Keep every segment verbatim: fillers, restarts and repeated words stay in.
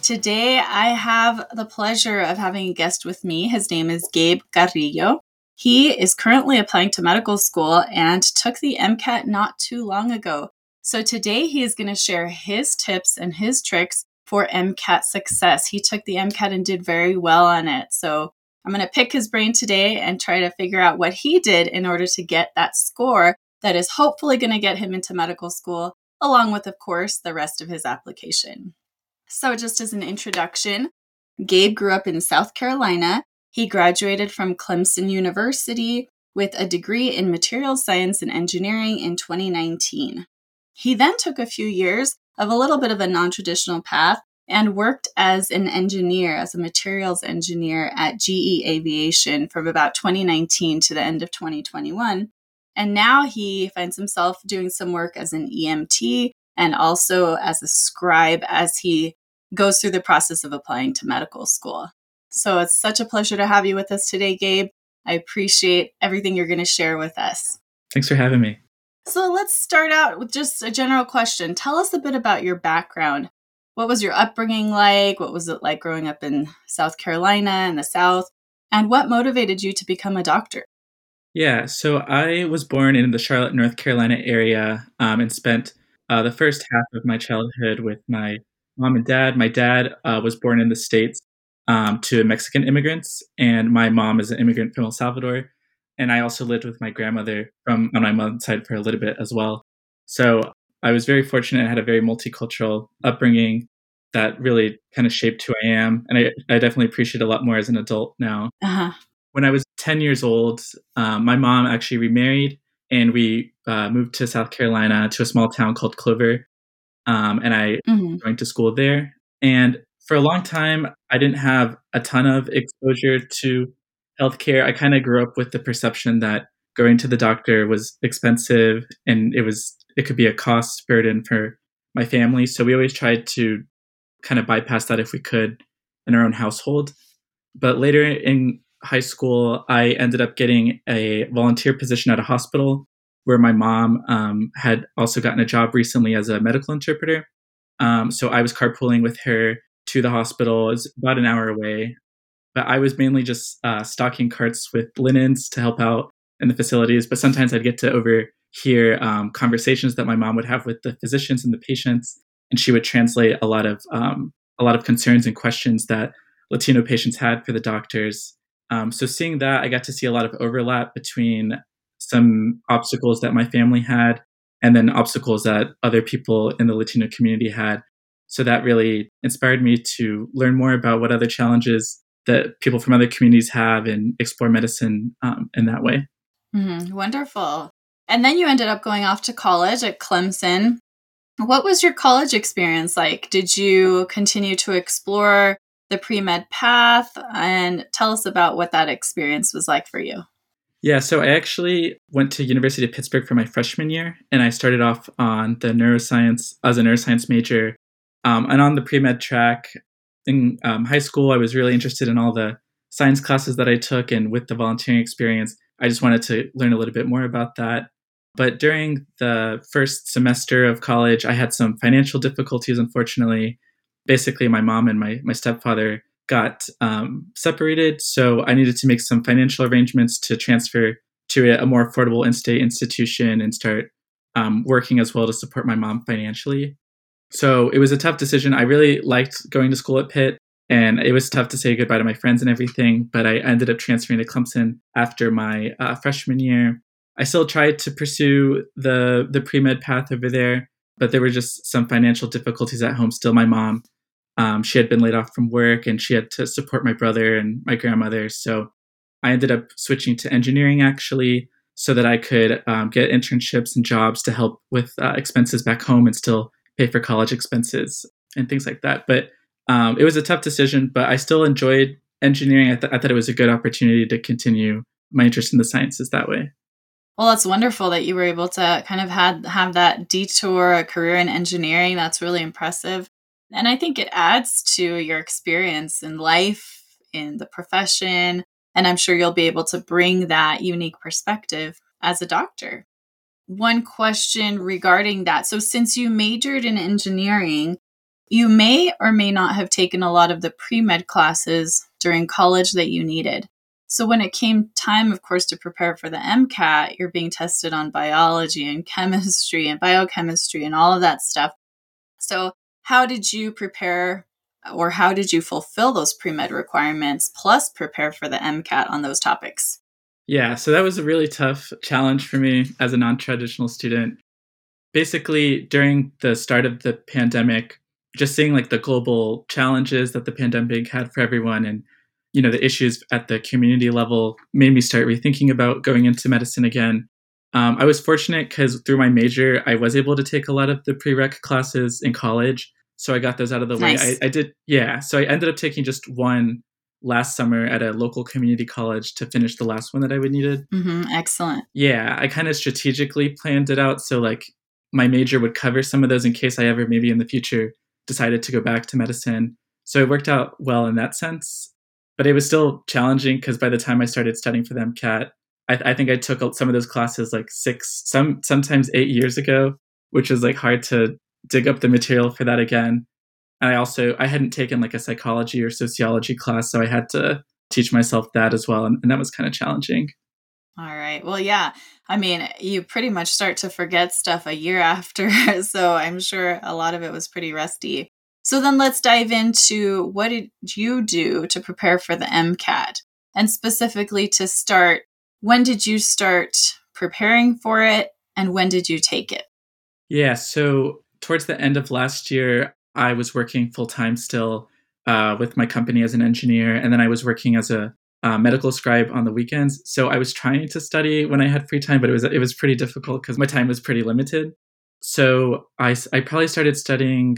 Today, I have the pleasure of having a guest with me. His name is Gabe Carrillo. He is currently applying to medical school and took the MCAT not too long ago. So today he is going to share his tips and his tricks for MCAT success. He took the MCAT and did very well on it. So I'm going to pick his brain today and try to figure out what he did in order to get that score that is hopefully going to get him into medical school, along with, of course, the rest of his application. So just as an introduction, Gabe grew up in South Carolina. He graduated from Clemson University with a degree in materials science and engineering in twenty nineteen. He then took a few years of a little bit of a non-traditional path and worked as an engineer, as a materials engineer at G E Aviation from about twenty nineteen to the end of twenty twenty-one. And now he finds himself doing some work as an E M T and also as a scribe as he goes through the process of applying to medical school. So it's such a pleasure to have you with us today, Gabe. I appreciate everything you're going to share with us. Thanks for having me. So let's start out with just a general question. Tell us a bit about your background. What was your upbringing like? What was it like growing up in South Carolina and the South? And what motivated you to become a doctor? Yeah, so I was born in the Charlotte, North Carolina area um, and spent uh, the first half of my childhood with my mom and dad. My dad uh, was born in the States. Um, to Mexican immigrants, and my mom is an immigrant from El Salvador, and I also lived with my grandmother from on my mom's side for a little bit as well. So I was very fortunate. I had a very multicultural upbringing that really kind of shaped who I am, and I, I definitely appreciate a lot more as an adult now. Uh-huh. When I was ten years old, um, my mom actually remarried, and we uh, moved to South Carolina to a small town called Clover, um, and I mm-hmm. went to school there. And for a long time, I didn't have a ton of exposure to healthcare. I kind of grew up with the perception that going to the doctor was expensive and it was it could be a cost burden for my family. So we always tried to kind of bypass that if we could in our own household. But later in high school, I ended up getting a volunteer position at a hospital where my mom um, had also gotten a job recently as a medical interpreter. Um, so I was carpooling with her to the hospital. It's about an hour away, but I was mainly just uh, stocking carts with linens to help out in the facilities. But sometimes I'd get to overhear um, conversations that my mom would have with the physicians and the patients, and she would translate a lot of um, a lot of concerns and questions that Latino patients had for the doctors. Um, so seeing that, I got to see a lot of overlap between some obstacles that my family had, and then obstacles that other people in the Latino community had. So that really inspired me to learn more about what other challenges that people from other communities have and explore medicine um, in that way. Mm-hmm. Wonderful. And then you ended up going off to college at Clemson. What was your college experience like? Did you continue to explore the pre-med path? And tell us about what that experience was like for you. Yeah, so I actually went to University of Pittsburgh for my freshman year, and I started off on the neuroscience as a neuroscience major. Um, and on the pre-med track in um, high school, I was really interested in all the science classes that I took. And with the volunteering experience, I just wanted to learn a little bit more about that. But during the first semester of college, I had some financial difficulties, unfortunately. Basically, my mom and my, my stepfather got um, separated. So I needed to make some financial arrangements to transfer to a, a more affordable in-state institution and start um, working as well to support my mom financially. So it was a tough decision. I really liked going to school at Pitt, and it was tough to say goodbye to my friends and everything, but I ended up transferring to Clemson after my uh, freshman year. I still tried to pursue the the pre-med path over there, but there were just some financial difficulties at home still. My mom, um, she had been laid off from work, and she had to support my brother and my grandmother. So I ended up switching to engineering, actually, so that I could um, get internships and jobs to help with uh, expenses back home and still pay for college expenses and things like that. But um, it was a tough decision, but I still enjoyed engineering. I, th- I thought it was a good opportunity to continue my interest in the sciences that way. Well, it's wonderful that you were able to kind of had, have that detour, a career in engineering. That's really impressive. And I think it adds to your experience in life, in the profession, and I'm sure you'll be able to bring that unique perspective as a doctor. One question regarding that. So since you majored in engineering, you may or may not have taken a lot of the pre-med classes during college that you needed. So when it came time, of course, to prepare for the MCAT, you're being tested on biology and chemistry and biochemistry and all of that stuff. So how did you prepare, or how did you fulfill those pre-med requirements plus prepare for the MCAT on those topics? Yeah, so that was a really tough challenge for me as a non-traditional student. Basically, during the start of the pandemic, just seeing like the global challenges that the pandemic had for everyone and, you know, the issues at the community level made me start rethinking about going into medicine again. Um, I was fortunate because through my major, I was able to take a lot of the prereq classes in college. So I got those out of the nice. way. I, I did. Yeah. So I ended up taking just one last summer at a local community college to finish the last one that I would needed. Mm-hmm, excellent. Yeah. I kind of strategically planned it out. So like my major would cover some of those in case I ever maybe in the future decided to go back to medicine. So it worked out well in that sense, but it was still challenging because by the time I started studying for the MCAT, I, th- I think I took some of those classes like six, some sometimes eight years ago, which was like hard to dig up the material for that again. And I also, I hadn't taken like a psychology or sociology class, so I had to teach myself that as well. And, and that was kind of challenging. All right. Well, yeah. I mean, you pretty much start to forget stuff a year after. So I'm sure a lot of it was pretty rusty. So then let's dive into what did you do to prepare for the MCAT? And specifically to start, when did you start preparing for it? And when did you take it? Yeah. So towards the end of last year, I was working full-time still uh, with my company as an engineer. And then I was working as a Uh, medical scribe on the weekends. So I was trying to study when I had free time, but it was it was pretty difficult because my time was pretty limited. So I, I probably started studying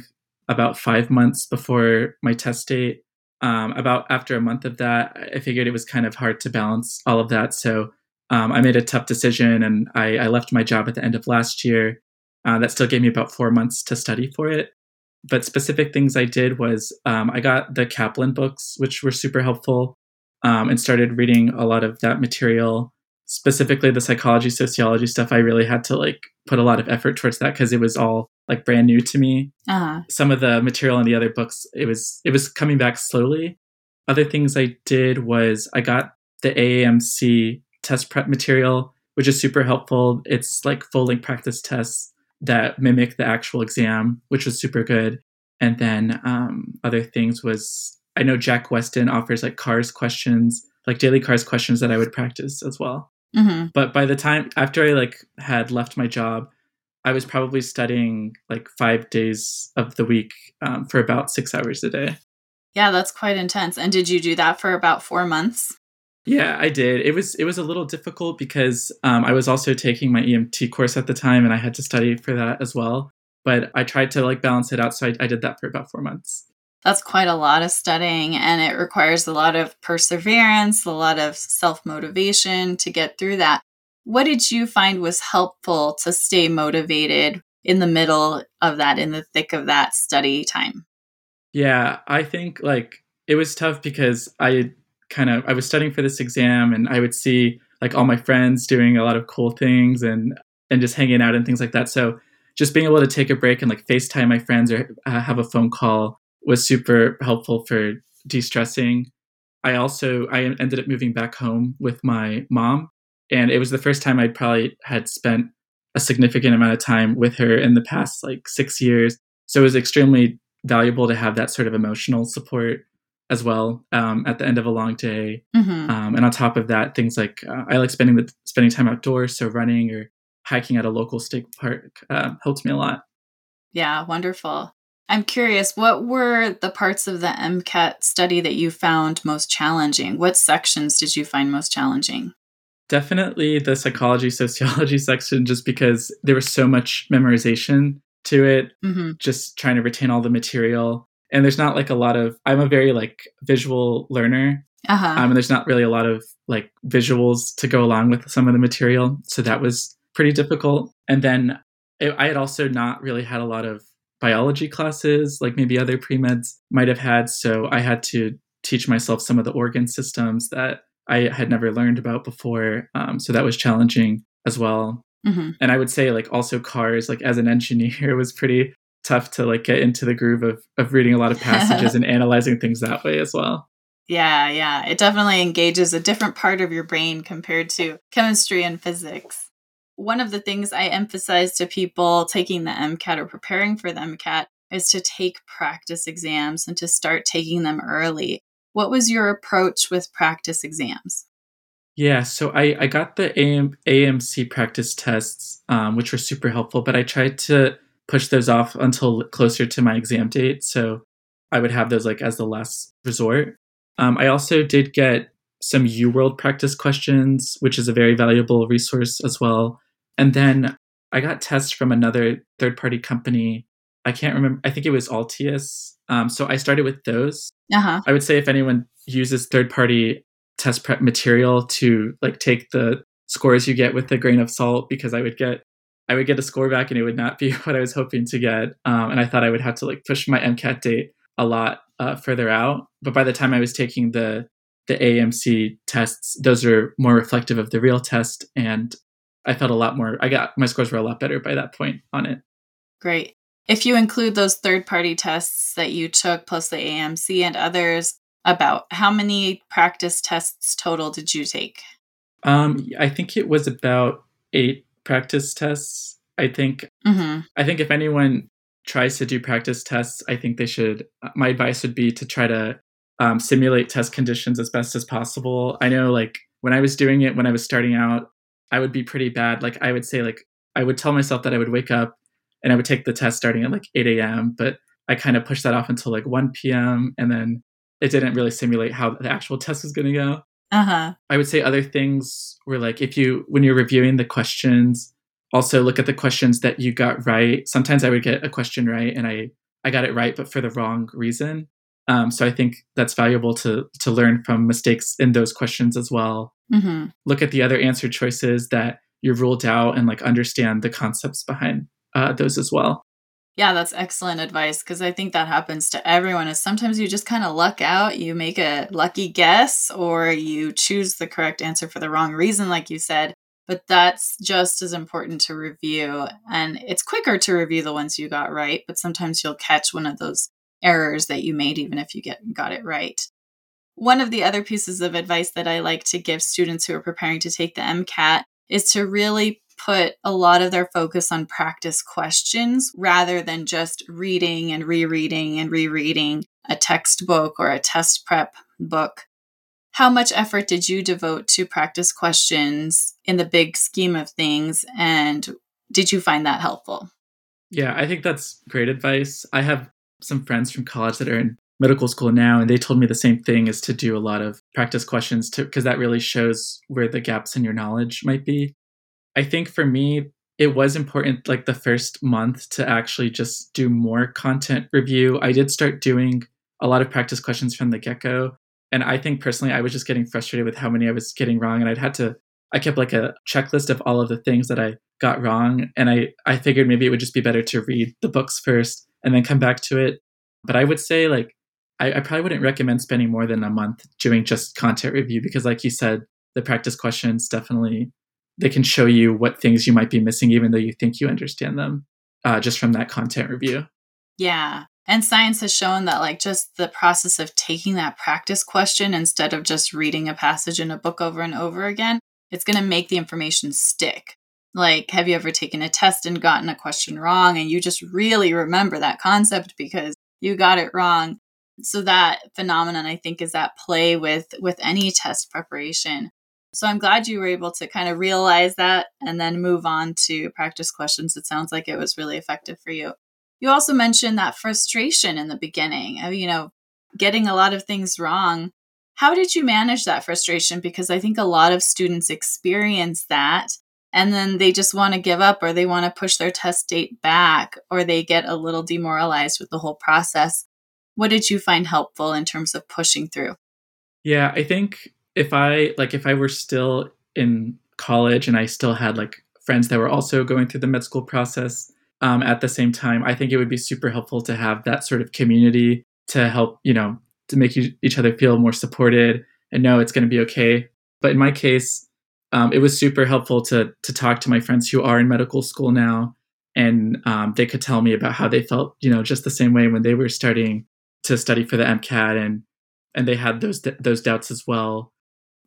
about five months before my test date. Um, about after a month of that, I figured it was kind of hard to balance all of that. So um, I made a tough decision and I, I left my job at the end of last year. Uh, that still gave me about four months to study for it. But specific things I did was um, I got the Kaplan books, which were super helpful. Um, and started reading a lot of that material, specifically the psychology, sociology stuff. I really had to like put a lot of effort towards that because it was all like brand new to me. Uh-huh. Some of the material in the other books, it was it was coming back slowly. Other things I did was I got the A A M C test prep material, which is super helpful. It's like full-length practice tests that mimic the actual exam, which was super good. And then um, other things was, I know Jack Westin offers like CARS questions, like daily CARS questions that I would practice as well. Mm-hmm. But by the time after I like had left my job, I was probably studying like five days of the week um, for about six hours a day. Yeah, that's quite intense. And did you do that for about four months? Yeah, I did. It was it was a little difficult because um, I was also taking my E M T course at the time and I had to study for that as well. But I tried to like balance it out. So I, I did that for about four months. That's quite a lot of studying, and it requires a lot of perseverance, a lot of self-motivation to get through that. What did you find was helpful to stay motivated in the middle of that, in the thick of that study time? Yeah, I think like it was tough because I kind of, I was studying for this exam and I would see like all my friends doing a lot of cool things and, and just hanging out and things like that. So just being able to take a break and like FaceTime my friends or uh, have a phone call was super helpful for de-stressing. I also, I ended up moving back home with my mom. And it was the first time I probably had spent a significant amount of time with her in the past like six years. So it was extremely valuable to have that sort of emotional support as well um, at the end of a long day. Mm-hmm. Um, and on top of that, things like uh, I like spending, the, spending time outdoors. So running or hiking at a local state park uh, helped me a lot. Yeah, wonderful. I'm curious, what were the parts of the MCAT study that you found most challenging? What sections did you find most challenging? Definitely the psychology, sociology section, just because there was so much memorization to it, mm-hmm. just trying to retain all the material. And there's not like a lot of, I'm a very like visual learner. Uh-huh. Um, and there's not really a lot of like visuals to go along with some of the material. So that was pretty difficult. And then it, I had also not really had a lot of biology classes, like maybe other pre-meds might have had. So I had to teach myself some of the organ systems that I had never learned about before. Um, so that was challenging as well. Mm-hmm. And I would say like also CARS, like as an engineer, was pretty tough to like get into the groove of of reading a lot of passages and analyzing things that way as well. Yeah, yeah. It definitely engages a different part of your brain compared to chemistry and physics. One of the things I emphasize to people taking the MCAT or preparing for the MCAT is to take practice exams and to start taking them early. What was your approach with practice exams? Yeah, so I, I got the A M, A M C practice tests, um, which were super helpful, but I tried to push those off until closer to my exam date. So I would have those like as the last resort. Um, I also did get some UWorld practice questions, which is a very valuable resource as well. And then I got tests from another third-party company. I can't remember. I think it was Altius. Um, so I started with those. Uh-huh. I would say if anyone uses third-party test prep material, to like take the scores you get with a grain of salt, because I would get I would get a score back and it would not be what I was hoping to get. Um, and I thought I would have to like push my MCAT date a lot uh, further out. But by the time I was taking the the A M C tests, those are more reflective of the real test. And I felt a lot more, I got, my scores were a lot better by that point on it. Great. If you include those third-party tests that you took plus the A M C and others, about how many practice tests total did you take? Um, I think it was about eight practice tests. I think, mm-hmm. I think if anyone tries to do practice tests, I think they should, my advice would be to try to um, simulate test conditions as best as possible. I know like when I was doing it, when I was starting out, I would be pretty bad. Like I would say, like, I would tell myself that I would wake up and I would take the test starting at like eight a.m., but I kind of pushed that off until like one p.m. and then it didn't really simulate how the actual test was going to go. Uh-huh. I would say other things were like, if you, when you're reviewing the questions, also look at the questions that you got right. Sometimes I would get a question right and I, I got it right, but for the wrong reason. Um, so I think that's valuable to, to learn from mistakes in those questions as well. Mm-hmm. Look at the other answer choices that you ruled out and like understand the concepts behind uh, those as well. Yeah, that's excellent advice, because I think that happens to everyone, is sometimes you just kind of luck out, you make a lucky guess, or you choose the correct answer for the wrong reason, like you said, but that's just as important to review. And it's quicker to review the ones you got right, but sometimes you'll catch one of those errors that you made, even if you get got it right. One of the other pieces of advice that I like to give students who are preparing to take the MCAT is to really put a lot of their focus on practice questions rather than just reading and rereading and rereading a textbook or a test prep book. How much effort did you devote to practice questions in the big scheme of things? And did you find that helpful? Yeah, I think that's great advice. I have some friends from college that are in medical school now, and they told me the same thing, is to do a lot of practice questions to, because that really shows where the gaps in your knowledge might be. I think for me, it was important like the first month to actually just do more content review. I did start doing a lot of practice questions from the get-go. And I think personally, I was just getting frustrated with how many I was getting wrong. And I'd had to, I kept like a checklist of all of the things that I got wrong. And I, I figured maybe it would just be better to read the books first and then come back to it. But I would say like, I, I probably wouldn't recommend spending more than a month doing just content review, because like you said, the practice questions definitely, they can show you what things you might be missing, even though you think you understand them, uh, just from that content review. Yeah. And science has shown that like just the process of taking that practice question instead of just reading a passage in a book over and over again, it's going to make the information stick. Like, have you ever taken a test and gotten a question wrong and you just really remember that concept because you got it wrong? So that phenomenon, I think, is at play with, with any test preparation. So I'm glad you were able to kind of realize that and then move on to practice questions. It sounds like it was really effective for you. You also mentioned that frustration in the beginning of, you know, getting a lot of things wrong. How did you manage that frustration? Because I think a lot of students experience that and then they just want to give up, or they want to push their test date back, or they get a little demoralized with the whole process. what did you find helpful in terms of pushing through? Yeah, I think if I like if I were still in college and I still had like friends that were also going through the med school process um, at the same time, I think it would be super helpful to have that sort of community to help, you know, to make you, each other feel more supported and know it's going to be okay. But in my case, um, it was super helpful to to talk to my friends who are in medical school now, and um, they could tell me about how they felt, you know, just the same way when they were starting to study for the MCAT, and and they had those those doubts as well.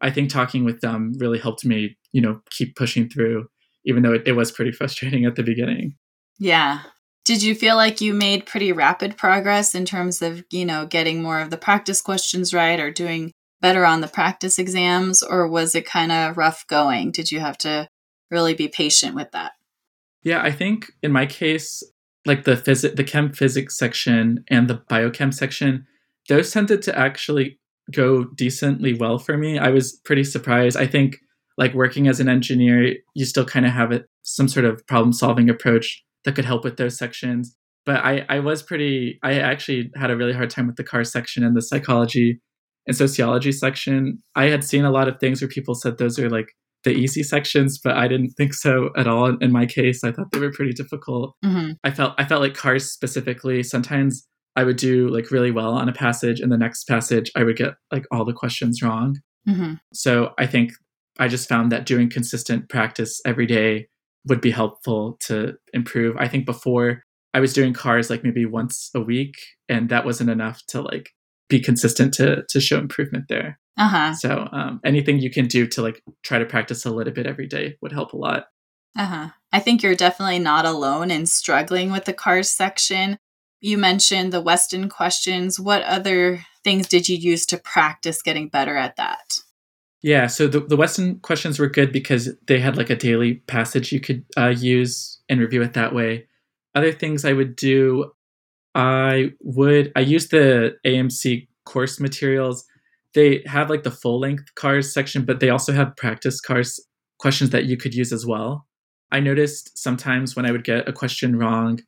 I think talking with them really helped me, you know, keep pushing through, even though it, it was pretty frustrating at the beginning. Yeah. Did you feel like you made pretty rapid progress in terms of, you know, getting more of the practice questions right or doing better on the practice exams, or was it kind of rough going? Did you have to really be patient with that? Yeah, I think in my case, like the phys- the chem physics section and the biochem section, those tended to actually go decently well for me. I was pretty surprised. I think like working as an engineer, you still kind of have it, some sort of problem solving approach that could help with those sections. But I, I was pretty, I actually had a really hard time with the C A R S section and the psychology and sociology section. I had seen a lot of things where people said those are like the easy sections, but I didn't think so at all. In my case, I thought they were pretty difficult. Mm-hmm. I felt I felt like C A R S specifically, sometimes I would do like really well on a passage, and the next passage I would get like all the questions wrong. Mm-hmm. So I think I just found that doing consistent practice every day would be helpful to improve. I think before I was doing C A R S like maybe once a week, and that wasn't enough to like be consistent to to show improvement there. Uh-huh. So um, anything you can do to like try to practice a little bit every day would help a lot. Uh-huh. I think you're definitely not alone in struggling with the C A R S section. You mentioned the Westin questions. What other things did you use to practice getting better at that? Yeah, so the, the Westin questions were good because they had like a daily passage you could uh, use and review it that way. Other things I would do, I would, I used the A M C course materials. They have like the full length C A R S section, but they also have practice C A R S questions that you could use as well. I noticed sometimes when I would get a question wrong,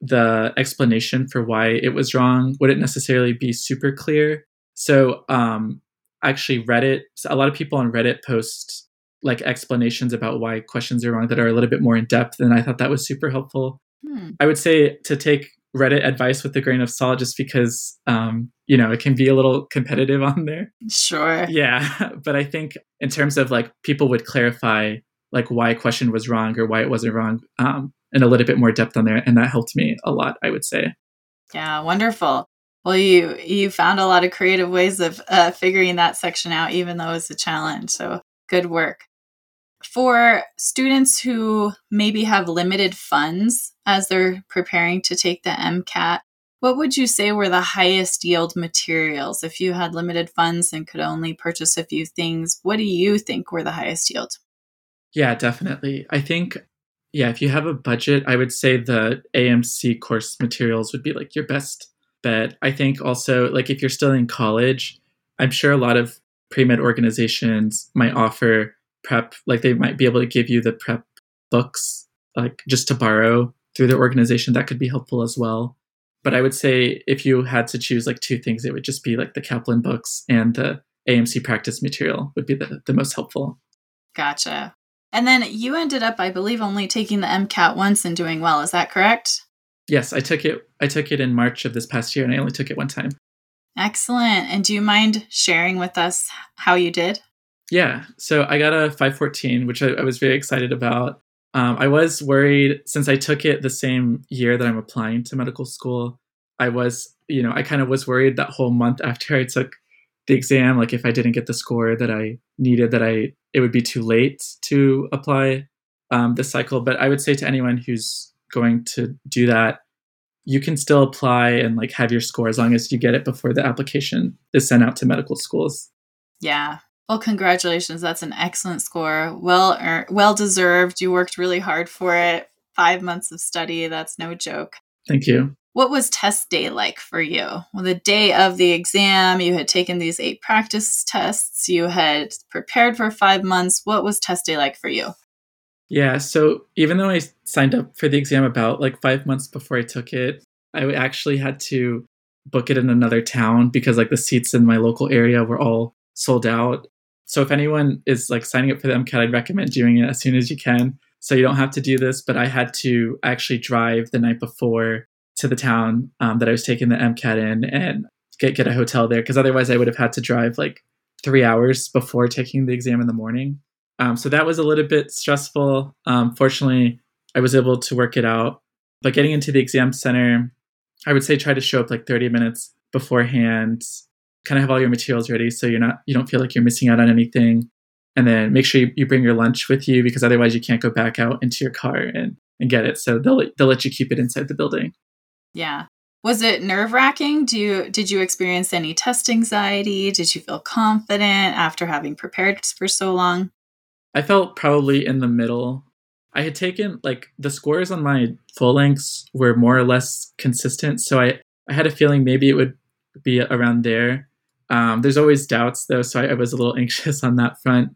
the explanation for why it was wrong wouldn't necessarily be super clear. So um, actually Reddit, a lot of people on Reddit post like explanations about why questions are wrong that are a little bit more in depth. And I thought that was super helpful. Hmm. I would say to take Reddit advice with a grain of salt, just because, um, you know, it can be a little competitive on there. Sure. Yeah. But I think in terms of like people would clarify like why a question was wrong or why it wasn't wrong um, in a little bit more depth on there. And that helped me a lot, I would say. Yeah. Wonderful. Well, you, you found a lot of creative ways of uh, figuring that section out, even though it was a challenge. So good work. For students who maybe have limited funds as they're preparing to take the MCAT, what would you say were the highest yield materials? If you had limited funds and could only purchase a few things, what do you think were the highest yield? Yeah, definitely. I think, yeah, if you have a budget, I would say the A M C course materials would be like your best bet. I think also, like if you're still in college, I'm sure a lot of pre-med organizations might offer prep, like they might be able to give you the prep books, like just to borrow through their organization. That could be helpful as well. But I would say if you had to choose like two things, it would just be like the Kaplan books and the A M C practice material would be the, the most helpful. Gotcha. And then you ended up, I believe, only taking the MCAT once and doing well. Is that correct? Yes, I took it. I took it in March of this past year, and I only took it one time. Excellent. And do you mind sharing with us how you did? Yeah. So I got a five fourteen, which I, I was very excited about. Um, I was worried since I took it the same year that I'm applying to medical school. I was, you know, I kind of was worried that whole month after I took the exam, like if I didn't get the score that I needed, that I it would be too late to apply um, this cycle. But I would say to anyone who's going to do that, you can still apply and like have your score as long as you get it before the application is sent out to medical schools. Yeah. Well, congratulations. That's an excellent score. Well, er, well deserved. You worked really hard for it. Five months of study. That's no joke. Thank you. What was test day like for you? Well, the day of the exam, you had taken these eight practice tests. You had prepared for five months. What was test day like for you? Yeah. So even though I signed up for the exam about like five months before I took it, I actually had to book it in another town because like the seats in my local area were all sold out. So if anyone is like signing up for the MCAT, I'd recommend doing it as soon as you can. So you don't have to do this, but I had to actually drive the night before to the town um, that I was taking the MCAT in and get, get a hotel there. Cause otherwise I would have had to drive like three hours before taking the exam in the morning. Um, so that was a little bit stressful. Um, fortunately, I was able to work it out, but getting into the exam center, I would say try to show up like thirty minutes beforehand, kind of have all your materials ready. So you're not, you don't feel like you're missing out on anything. And then make sure you, you bring your lunch with you because otherwise you can't go back out into your car and, and get it. So they'll, they'll let you keep it inside the building. Yeah. Was it nerve wracking? Do you, did you experience any test anxiety? Did you feel confident after having prepared for so long? I felt probably in the middle. I had taken like the scores on my full lengths were more or less consistent. So I, I had a feeling maybe it would be around there. Um, there's always doubts though. So I, I was a little anxious on that front.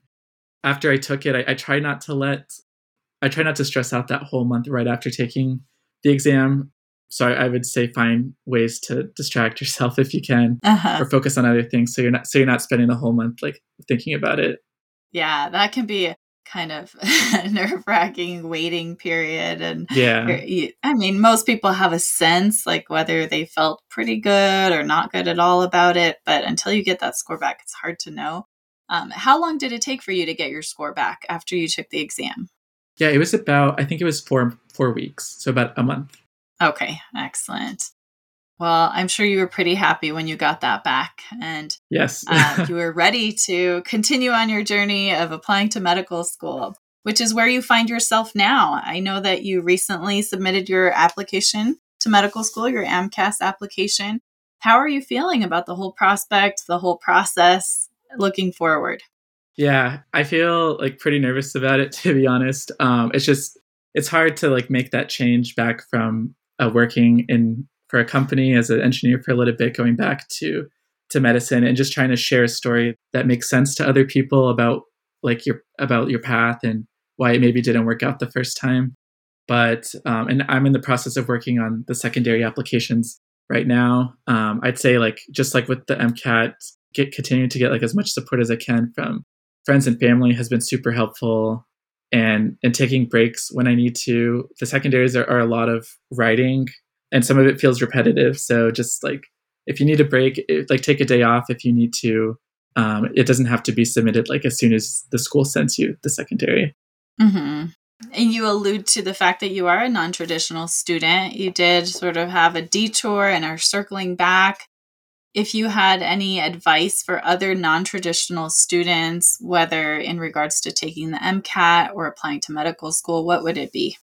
After I took it, I, I try not to let, I try not to stress out that whole month right after taking the exam. So I, I would say find ways to distract yourself if you can, uh-huh. or focus on other things. So you're not, so you're not spending the whole month like thinking about it. Yeah, that can be kind of nerve wracking waiting period. And yeah, you, I mean, most people have a sense like whether they felt pretty good or not good at all about it. But until you get that score back, it's hard to know. Um, how long did it take for you to get your score back after you took the exam? Yeah, it was about, I think it was four four weeks, so about a month. Okay, excellent. Well, I'm sure you were pretty happy when you got that back. And yes, uh, you were ready to continue on your journey of applying to medical school, which is where you find yourself now. I know that you recently submitted your application to medical school, your AMCAS application. How are you feeling about the whole prospect, the whole process? Looking forward. Yeah, I feel like pretty nervous about it, to be honest. Um, it's just, it's hard to like make that change back from uh, working in for a company as an engineer for a little bit, going back to, to medicine and just trying to share a story that makes sense to other people about like your, about your path and why it maybe didn't work out the first time. But, um, and I'm in the process of working on the secondary applications right now. Um, I'd say like, just like with the MCAT, Get, continue to get like as much support as I can from friends and family has been super helpful, and and taking breaks when I need to. The secondaries are, are a lot of writing, and some of it feels repetitive. So just like if you need a break, it, like take a day off if you need to. Um, it doesn't have to be submitted like as soon as the school sends you the secondary. Mm-hmm. And you allude to the fact that you are a non-traditional student. You did sort of have a detour and are circling back. If you had any advice for other non-traditional students, whether in regards to taking the MCAT or applying to medical school, what would it be?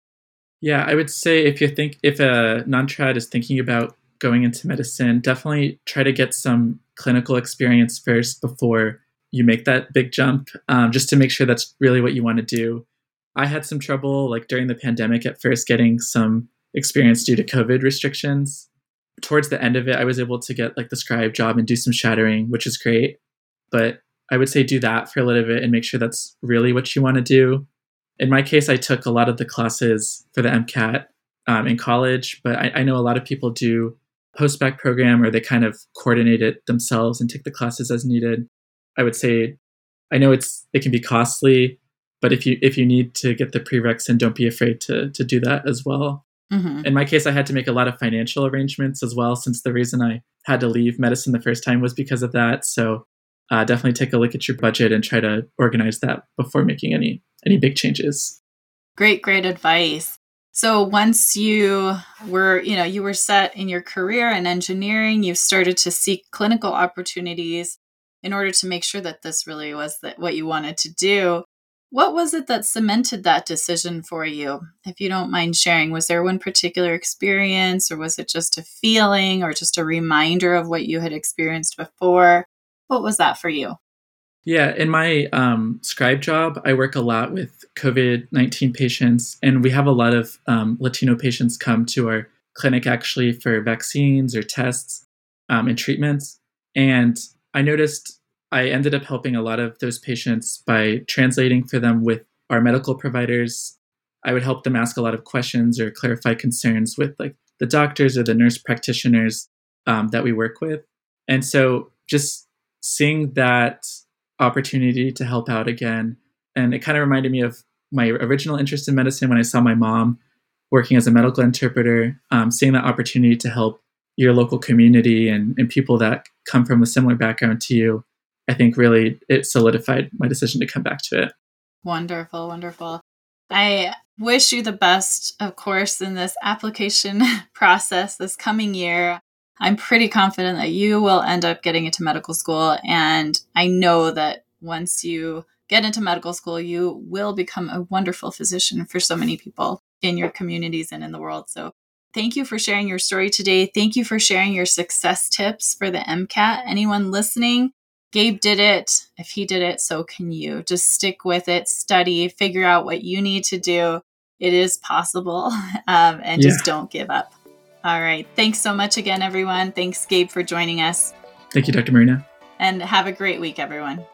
Yeah, I would say if you think if a non-trad is thinking about going into medicine, definitely try to get some clinical experience first before you make that big jump, um, just to make sure that's really what you want to do. I had some trouble like during the pandemic at first getting some experience due to COVID restrictions. Towards the end of it, I was able to get like the scribe job and do some shadowing, which is great. But I would say do that for a little bit and make sure that's really what you want to do. In my case, I took a lot of the classes for the MCAT um, in college, but I, I know a lot of people do post-bac program or they kind of coordinate it themselves and take the classes as needed. I would say, I know it's it can be costly, but if you if you need to get the prereqs in, don't be afraid to to do that as well. Mm-hmm. In my case, I had to make a lot of financial arrangements as well, since the reason I had to leave medicine the first time was because of that. So uh, definitely take a look at your budget and try to organize that before making any any big changes. Great, great advice. So once you were, you know, you were set in your career in engineering, you started to seek clinical opportunities in order to make sure that this really was the, what you wanted to do. What was it that cemented that decision for you? If you don't mind sharing, was there one particular experience or was it just a feeling or just a reminder of what you had experienced before? What was that for you? Yeah, in my um, scribe job, I work a lot with COVID nineteen patients, and we have a lot of um, Latino patients come to our clinic actually for vaccines or tests um, and treatments. And I noticed I ended up helping a lot of those patients by translating for them with our medical providers. I would help them ask a lot of questions or clarify concerns with like the doctors or the nurse practitioners um, that we work with. And so just seeing that opportunity to help out again, and it kind of reminded me of my original interest in medicine when I saw my mom working as a medical interpreter, um, seeing that opportunity to help your local community and, and people that come from a similar background to you, I think really it solidified my decision to come back to it. Wonderful, wonderful. I wish you the best, of course, in this application process this coming year. I'm pretty confident that you will end up getting into medical school. And I know that once you get into medical school, you will become a wonderful physician for so many people in your communities and in the world. So thank you for sharing your story today. Thank you for sharing your success tips for the MCAT. Anyone listening, Gabe did it. If he did it, so can you. Just stick with it, study, figure out what you need to do. It is possible, um, and yeah. just don't give up. All right. Thanks so much again, everyone. Thanks, Gabe, for joining us. Thank you, Doctor Marina. And have a great week, everyone.